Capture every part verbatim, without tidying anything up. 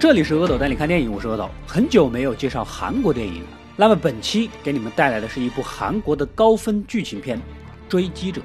这里是阿斗带你看电影，我是阿斗。很久没有介绍韩国电影了，那么本期给你们带来的是一部韩国的高分剧情片《追击者》。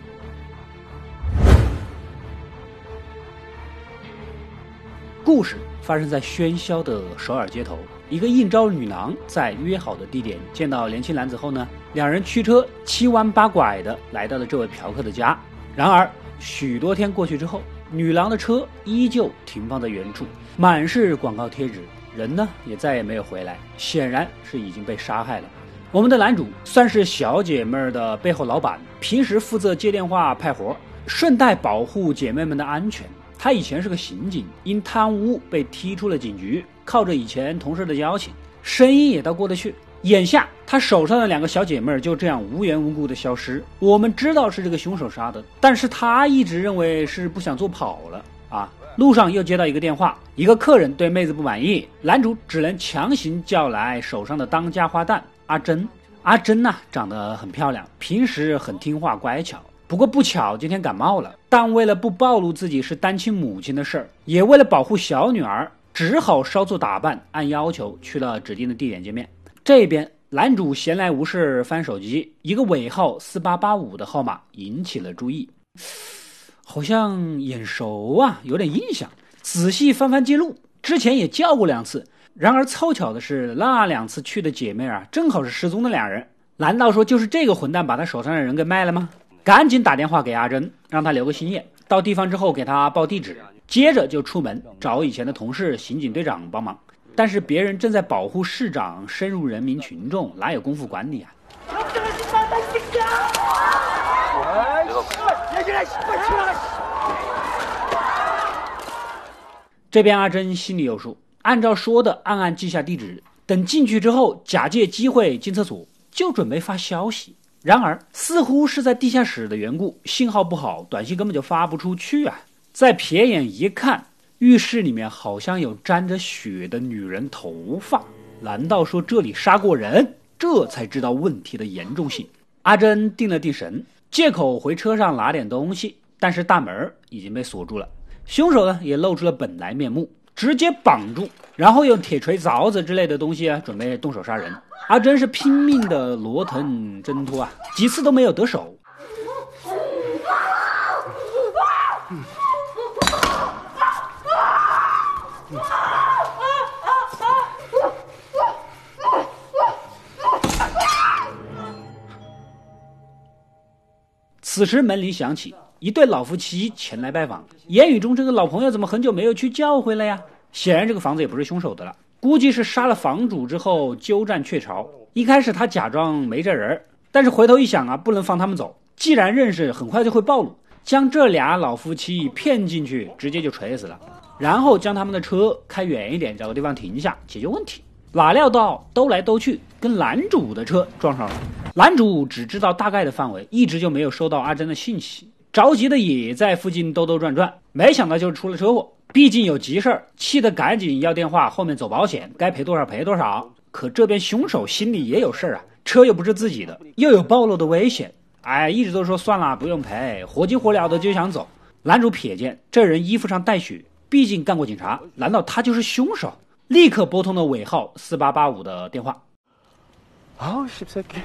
故事发生在喧嚣的首尔街头，一个应招女郎在约好的地点见到年轻男子后呢，两人驱车七弯八拐的来到了这位嫖客的家。然而许多天过去之后，女郎的车依旧停放在原处，满是广告贴纸，人呢也再也没有回来，显然是已经被杀害了。我们的男主算是小姐妹的背后老板，平时负责接电话派活，顺带保护姐妹们的安全。他以前是个刑警，因贪污被踢出了警局，靠着以前同事的邀请，生意也倒过得去。眼下他手上的两个小姐妹就这样无缘无故的消失，我们知道是这个凶手杀的，但是他一直认为是不想做跑了啊。路上又接到一个电话，一个客人对妹子不满意，男主只能强行叫来手上的当家花旦阿珍。阿珍呢、啊、长得很漂亮，平时很听话乖巧，不过不巧今天感冒了，但为了不暴露自己是单亲母亲的事儿，也为了保护小女儿，只好稍作打扮，按要求去了指定的地点见面。这边男主闲来无事翻手机，一个尾号四八八五的号码引起了注意，好像眼熟啊，有点印象。仔细翻翻记录，之前也叫过两次，然而凑巧的是那两次去的姐妹啊正好是失踪的两人，难道说就是这个混蛋把他手上的人给卖了吗？赶紧打电话给阿珍，让她留个心眼，到地方之后给她报地址，接着就出门找以前的同事刑警队长帮忙。但是别人正在保护市长，深入人民群众，哪有功夫管你啊？这边阿珍心里有数，按照说的暗暗记下地址，等进去之后假借机会进厕所，就准备发消息。然而似乎是在地下室的缘故，信号不好，短信根本就发不出去啊。再瞥眼一看，浴室里面好像有沾着血的女人头发，难道说这里杀过人？这才知道问题的严重性。阿珍定了定神，借口回车上拿点东西，但是大门已经被锁住了。凶手呢也露出了本来面目，直接绑住，然后用铁锤凿子之类的东西啊，准备动手杀人。阿珍是拼命的罗腾挣脱啊，几次都没有得手。此时门铃响起，一对老夫妻前来拜访，言语中这个老朋友怎么很久没有去叫回来呀？显然这个房子也不是凶手的了，估计是杀了房主之后鸠占鹊巢。一开始他假装没这人，但是回头一想啊，不能放他们走，既然认识很快就会暴露，将这俩老夫妻骗进去，直接就锤死了，然后将他们的车开远一点，找个地方停下解决问题。哪料到兜来兜去跟男主的车撞上了，男主只知道大概的范围，一直就没有收到阿珍的信息，着急的也在附近兜兜转转，没想到就是出了车祸。毕竟有急事儿，气得赶紧要电话，后面走保险，该赔多少赔多少。可这边凶手心里也有事儿啊，车又不是自己的，又有暴露的危险，哎，一直都说算了不用赔，活急活了的就想走。男主瞥见这人衣服上带血，毕竟干过警察，难道他就是凶手？立刻拨通了尾号四八八五的电话。啊，十三个。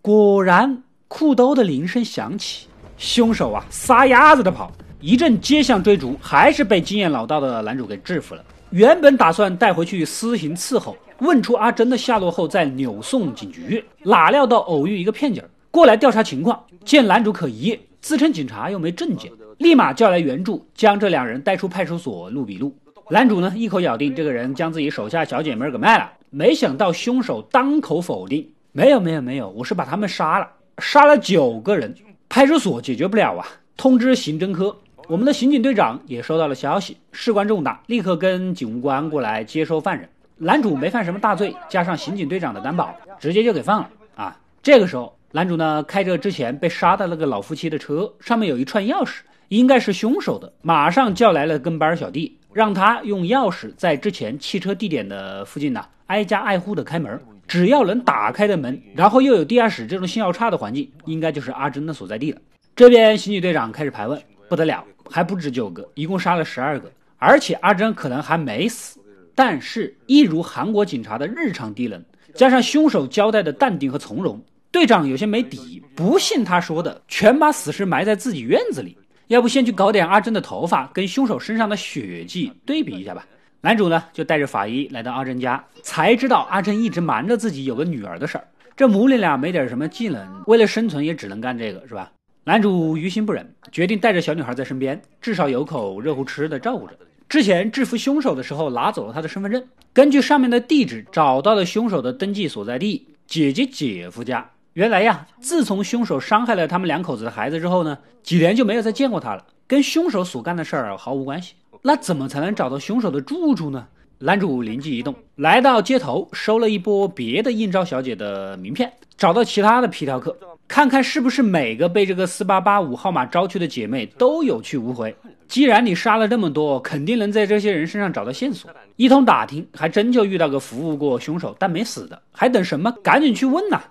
果然裤兜的铃声响起，凶手啊撒丫子的跑，一阵街巷追逐，还是被经验老道的男主给制服了。原本打算带回去私刑伺候，问出阿珍的下落后再扭送警局，哪料到偶遇一个片警过来调查情况，见男主可疑，自称警察又没证件，立马叫来援助，将这两人带出派出所录笔录。男主呢一口咬定这个人将自己手下小姐妹给卖了，没想到凶手当口否定，没有没有没有，我是把他们杀了，杀了九个人。派出所解决不了啊，通知刑侦科。我们的刑警队长也收到了消息，事关重大，立刻跟警务官过来接收犯人。男主没犯什么大罪，加上刑警队长的担保，直接就给放了啊。这个时候男主呢开着之前被杀的那个老夫妻的车，上面有一串钥匙，应该是凶手的，马上叫来了跟班小弟，让他用钥匙在之前汽车地点的附近呢、啊、挨家挨户的开门，只要能打开的门，然后又有地下室这种信号差的环境，应该就是阿珍的所在地了。这边刑警队长开始盘问，不得了，还不止九个，一共杀了十二个，而且阿珍可能还没死。但是，一如韩国警察的日常低能，加上凶手交代的淡定和从容，队长有些没底，不信他说的，全把死尸埋在自己院子里。要不先去搞点阿珍的头发跟凶手身上的血迹对比一下吧。男主呢就带着法医来到阿珍家，才知道阿珍一直瞒着自己有个女儿的事儿。这母女俩没点什么技能，为了生存也只能干这个，是吧？男主于心不忍，决定带着小女孩在身边，至少有口热乎吃的照顾着。之前制服凶手的时候拿走了她的身份证，根据上面的地址找到了凶手的登记所在地姐姐姐夫家。原来呀，自从凶手伤害了他们两口子的孩子之后呢，几年就没有再见过他了，跟凶手所干的事儿毫无关系。那怎么才能找到凶手的住处呢？男主灵机一动，来到街头收了一波别的应召小姐的名片，找到其他的皮条客，看看是不是每个被这个四八八五号码招去的姐妹都有去无回。既然你杀了这么多，肯定能在这些人身上找到线索。一通打听，还真就遇到个服务过凶手但没死的，还等什么？赶紧去问呐！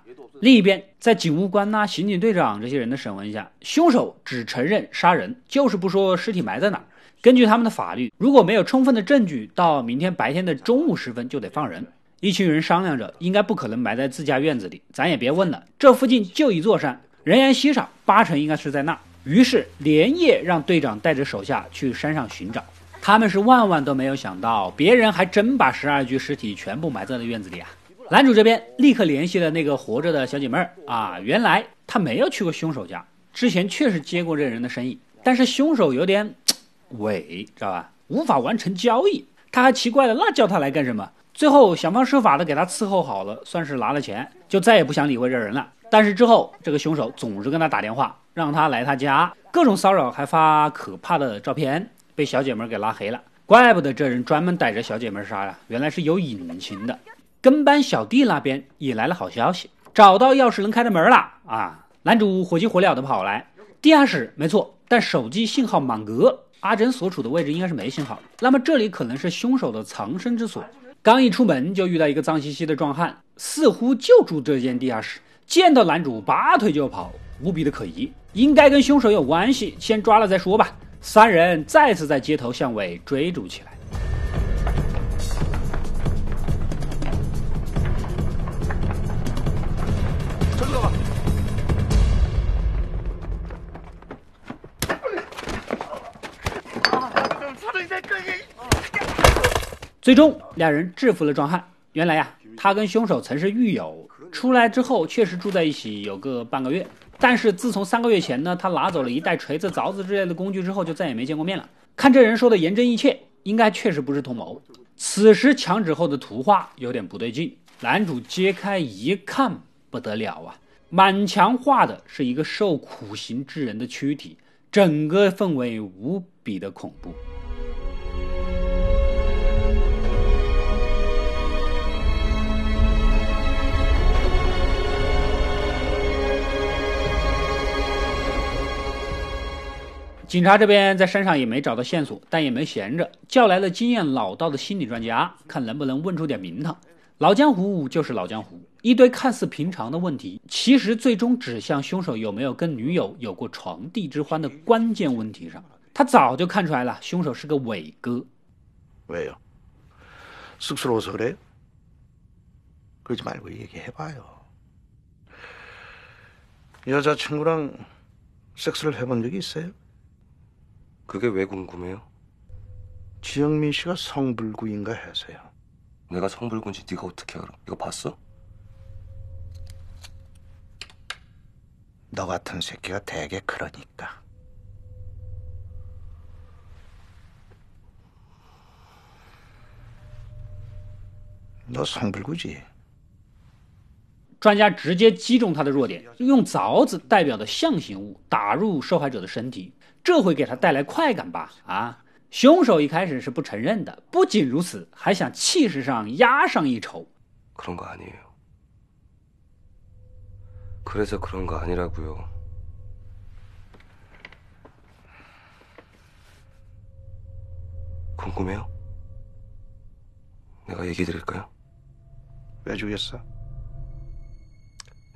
另一边，在警务官呐、刑警队长这些人的审问下，凶手只承认杀人，就是不说尸体埋在哪儿。根据他们的法律，如果没有充分的证据，到明天白天的中午时分就得放人。一群人商量着，应该不可能埋在自家院子里，咱也别问了，这附近就一座山，人烟稀少，八成应该是在那。于是连夜让队长带着手下去山上寻找。他们是万万都没有想到，别人还真把十二具尸体全部埋在了院子里啊！男主这边立刻联系了那个活着的小姐妹儿啊，原来她没有去过凶手家，之前确实接过这人的生意，但是凶手有点伪，知道吧？无法完成交易，他还奇怪了，那叫他来干什么？最后想方设法的给他伺候好了，算是拿了钱，就再也不想理会这人了。但是之后这个凶手总是跟他打电话，让他来他家，各种骚扰，还发可怕的照片，被小姐妹给拉黑了。怪不得这人专门逮着小姐妹杀呀，原来是有隐情的。跟班小弟那边也来了好消息，找到钥匙能开的门了啊！男主火急火燎的跑来，地下室没错，但手机信号满格，阿珍所处的位置应该是没信号，那么这里可能是凶手的藏身之所。刚一出门就遇到一个脏兮兮的壮汉，似乎就住这间地下室，见到男主拔腿就跑，无比的可疑，应该跟凶手有关系，先抓了再说吧。三人再次在街头巷尾追逐起来。最终两人制服了壮汉。原来呀，他跟凶手曾是狱友，出来之后确实住在一起有个半个月，但是自从三个月前呢，他拿走了一袋锤子、凿子之类的工具之后，就再也没见过面了。看这人说的言真意切，应该确实不是同谋。此时墙纸后的图画有点不对劲，男主揭开一看，不得了啊，满墙画的是一个受苦刑之人的躯体，整个氛围无比的恐怖。警察这边在山上也没找到线索，但也没闲着，叫来了经验老道的心理专家，看能不能问出点名堂。老江湖就是老江湖，一堆看似平常的问题，其实最终指向凶手有没有跟女友有过床笫之欢的关键问题上。他早就看出来了，凶手是个伟哥。왜요쑥스러워서그래그러지말고얘기해봐요여자친구랑섹스를해본적이있어요그게왜궁금해요지영민씨가성불구인가해서요내가성불구인지네가어떻게알아이거봤어너같은새끼가되게그러니까너성불구지专家直接击中他的弱点，用凿子代表的象形物打入受害者的身体，这会给他带来快感吧？啊，凶手一开始是不承认的，不仅如此，还想气势上压上一筹。그런거아니에요그래서그런거아니라고요 궁금해요? 내가 얘기해 드릴까요? 해주겠어?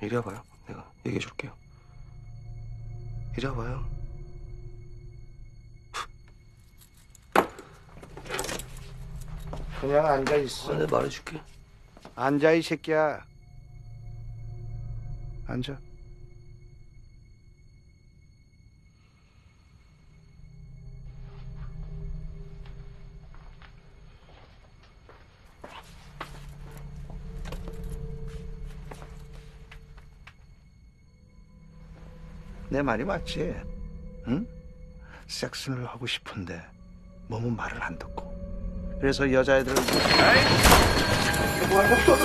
이리 와봐요. 내가 얘기해줄게요. 이리 와봐요. 그냥 앉아있어. 아, 내가 말해줄게. 앉아, 이 새끼야. 앉아. 내 말이 맞지? 응? 섹스를 하고 싶은데 몸은 말을 안 듣고 그래서 여자애들은 에이! 이거 뭐하고 또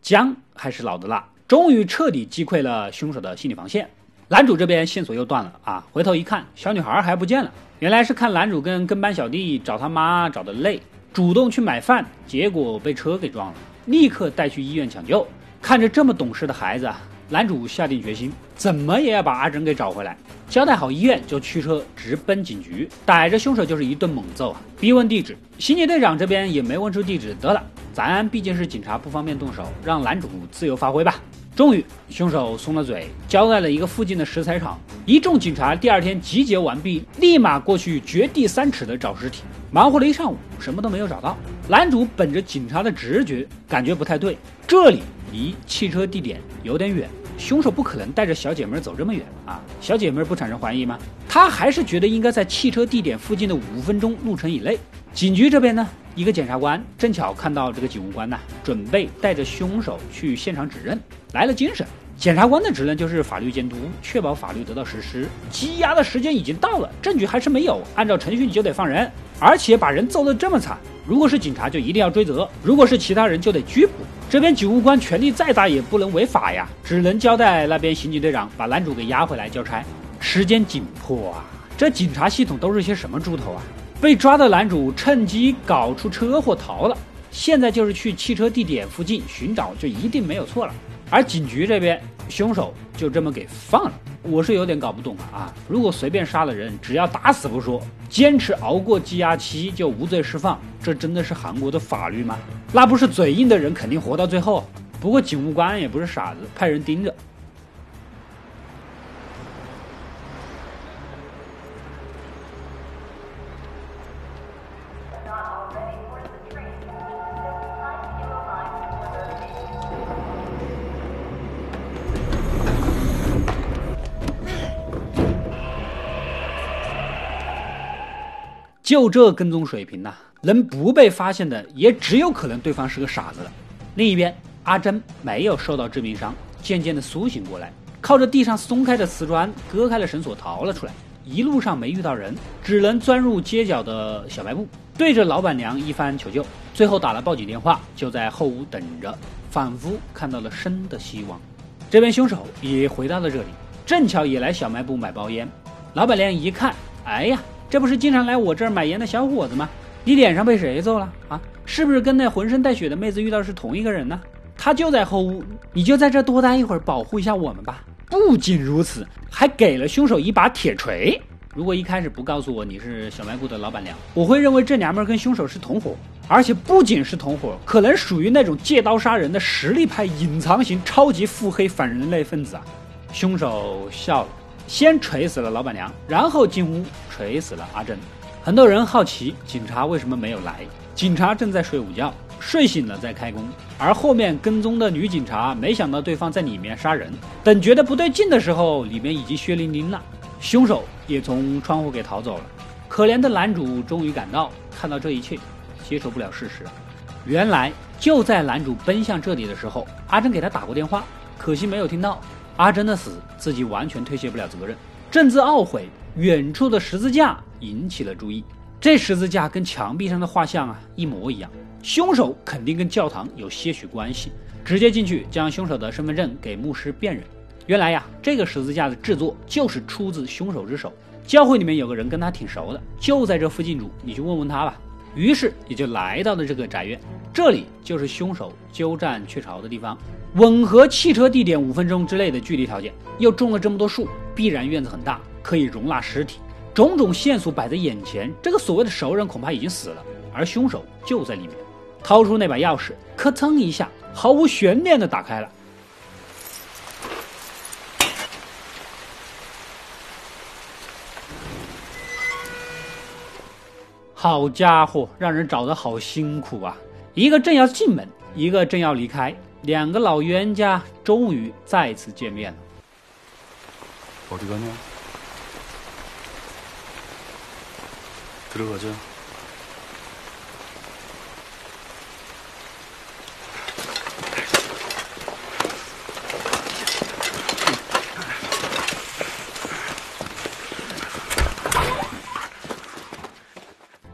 姜还是老的辣，终于彻底击溃了凶手的心理防线。男主这边线索又断了啊！回头一看，小女孩还不见了，原来是看男主跟跟班小弟找他妈找的累，主动去买饭，结果被车给撞了，立刻带去医院抢救。看着这么懂事的孩子啊，男主下定决心，怎么也要把阿珍给找回来。交代好医院，就驱车直奔警局，逮着凶手就是一顿猛揍啊！逼问地址，刑警队长这边也没问出地址，得了，咱毕竟是警察，不方便动手，让男主自由发挥吧。终于，凶手松了嘴，交代了一个附近的石材厂。一众警察第二天集结完毕，立马过去掘地三尺的找尸体，忙活了一上午，什么都没有找到。男主本着警察的直觉，感觉不太对，这里离汽车地点有点远。凶手不可能带着小姐妹走这么远啊！小姐妹不产生怀疑吗？他还是觉得应该在汽车地点附近的五分钟路程以内。警局这边呢，一个检察官正巧看到这个警务官呢、啊，准备带着凶手去现场指认，来了精神。检察官的职能就是法律监督，确保法律得到实施。羁押的时间已经到了，证据还是没有，按照程序你就得放人，而且把人揍得这么惨，如果是警察就一定要追责，如果是其他人就得拘捕。这边警务官权力再大也不能违法呀，只能交代那边刑警队长把男主给押回来交差。时间紧迫啊，这警察系统都是些什么猪头啊！被抓的男主趁机搞出车祸逃了，现在就是去汽车地点附近寻找，就一定没有错了。而警局这边凶手就这么给放了，我是有点搞不懂了啊！如果随便杀了人，只要打死不说，坚持熬过羁押期就无罪释放，这真的是韩国的法律吗？那不是嘴硬的人肯定活到最后。不过警务官也不是傻子，派人盯着。就这跟踪水平呐、啊，能不被发现的也只有可能对方是个傻子了。另一边，阿珍没有受到致命伤，渐渐的苏醒过来，靠着地上松开的瓷砖割开了绳索逃了出来。一路上没遇到人，只能钻入街角的小卖部，对着老板娘一番求救，最后打了报警电话，就在后屋等着，仿佛看到了生的希望。这边凶手也回到了这里，正巧也来小卖部买包烟。老板娘一看，哎呀，这不是经常来我这儿买盐的小伙子吗？你脸上被谁揍了啊？是不是跟那浑身带血的妹子遇到是同一个人呢？他就在后屋，你就在这多待一会儿，保护一下我们吧。不仅如此，还给了凶手一把铁锤。如果一开始不告诉我你是小卖部的老板娘，我会认为这娘们跟凶手是同伙，而且不仅是同伙，可能属于那种借刀杀人的实力派隐藏型超级腹黑反人类分子啊！凶手笑了。先锤死了老板娘，然后进屋锤死了阿珍。很多人好奇警察为什么没有来，警察正在睡午觉，睡醒了再开工。而后面跟踪的女警察没想到对方在里面杀人，等觉得不对劲的时候，里面已经血淋淋了，凶手也从窗户给逃走了。可怜的男主终于赶到，看到这一切接受不了事实，原来就在男主奔向这里的时候，阿珍给他打过电话，可惜没有听到。阿珍的死自己完全推卸不了责任，正自懊悔，远处的十字架引起了注意。这十字架跟墙壁上的画像啊一模一样，凶手肯定跟教堂有些许关系，直接进去将凶手的身份证给牧师辨认。原来呀，这个十字架的制作就是出自凶手之手，教会里面有个人跟他挺熟的，就在这附近住，你去问问他吧。于是也就来到了这个宅院，这里就是凶手鸠占鹊巢的地方，吻合汽车地点五分钟之内的距离条件，又种了这么多树，必然院子很大，可以容纳尸体。种种线索摆在眼前，这个所谓的熟人恐怕已经死了。而凶手就在里面。掏出那把钥匙，咔噌一下，毫无悬念的打开了。好家伙，让人找得好辛苦啊！一个正要进门，一个正要离开，两个老冤家终于再次见面了。어디가냐들어가자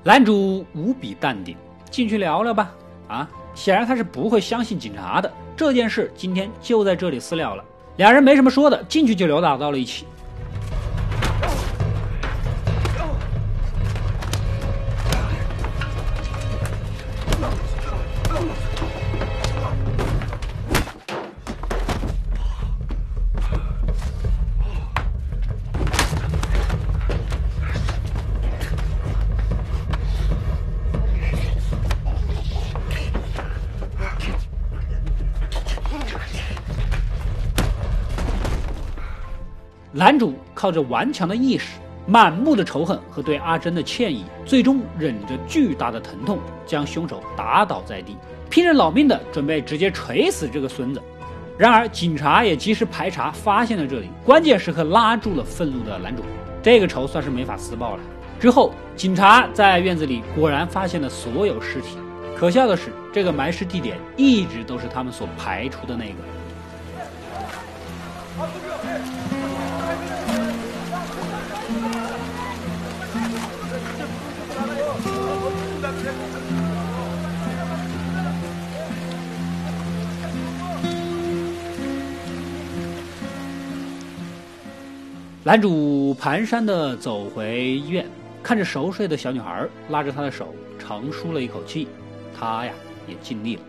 男主无比淡定，进去聊聊吧。啊，显然他是不会相信警察的。这件事今天就在这里私了了。俩人没什么说的，进去就扭打到了一起。男主靠着顽强的意识、满目的仇恨和对阿珍的歉意，最终忍着巨大的疼痛，将凶手打倒在地，拼着老命的准备直接锤死这个孙子。然而，警察也及时排查，发现了这里，关键时刻拉住了愤怒的男主，这个仇算是没法私报了。之后，警察在院子里果然发现了所有尸体，可笑的是，这个埋尸地点一直都是他们所排除的那个。男主蹒跚地走回医院，看着熟睡的小女孩，拉着她的手，长舒了一口气。他呀，也尽力了。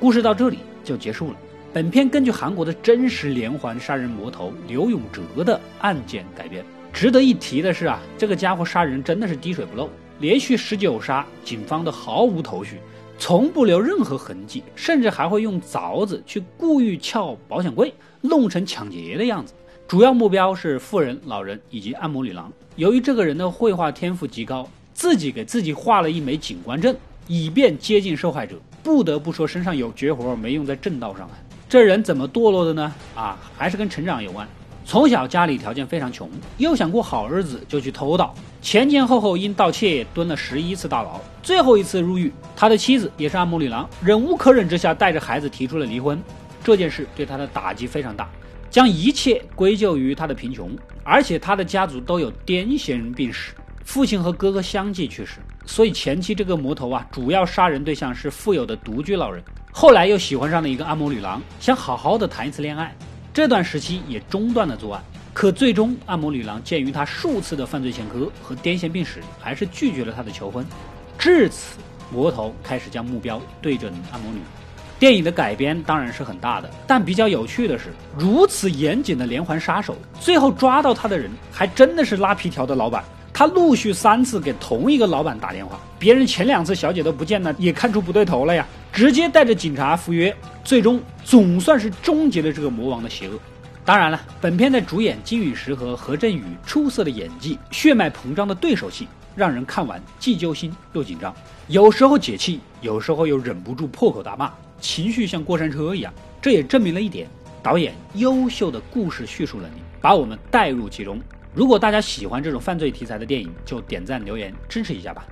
故事到这里就结束了。本片根据韩国的真实连环杀人魔头刘永哲的案件改编。值得一提的是啊，这个家伙杀人真的是滴水不漏，连续十九杀，警方都毫无头绪。从不留任何痕迹，甚至还会用凿子去故意撬保险柜，弄成抢劫的样子。主要目标是富人、老人以及按摩女郎。由于这个人的绘画天赋极高，自己给自己画了一枚警官证，以便接近受害者。不得不说，身上有绝活没用在正道上啊！这人怎么堕落的呢？啊，还是跟成长有关。从小家里条件非常穷，又想过好日子，就去偷盗。前前后后因盗窃蹲了十一次大牢，最后一次入狱。他的妻子也是按摩女郎，忍无可忍之下，带着孩子提出了离婚。这件事对他的打击非常大，将一切归咎于他的贫穷，而且他的家族都有癫痫病史，父亲和哥哥相继去世。所以前期这个魔头啊，主要杀人对象是富有的独居老人，后来又喜欢上了一个按摩女郎，想好好的谈一次恋爱。这段时期也中断了作案，可最终按摩女郎鉴于他数次的犯罪前科和癫痫病史，还是拒绝了他的求婚。至此，魔头开始将目标对准按摩女。电影的改编当然是很大的，但比较有趣的是，如此严谨的连环杀手，最后抓到他的人还真的是拉皮条的老板。他陆续三次给同一个老板打电话，别人前两次小姐都不见了，也看出不对头了呀，直接带着警察赴约，最终总算是终结了这个魔王的邪恶。当然了，本片的主演金宇石和何振宇出色的演技，血脉膨胀的对手戏，让人看完既揪心又紧张，有时候解气，有时候又忍不住破口大骂，情绪像过山车一样。这也证明了一点，导演优秀的故事叙述能力，把我们带入其中。如果大家喜欢这种犯罪题材的电影，就点赞留言支持一下吧。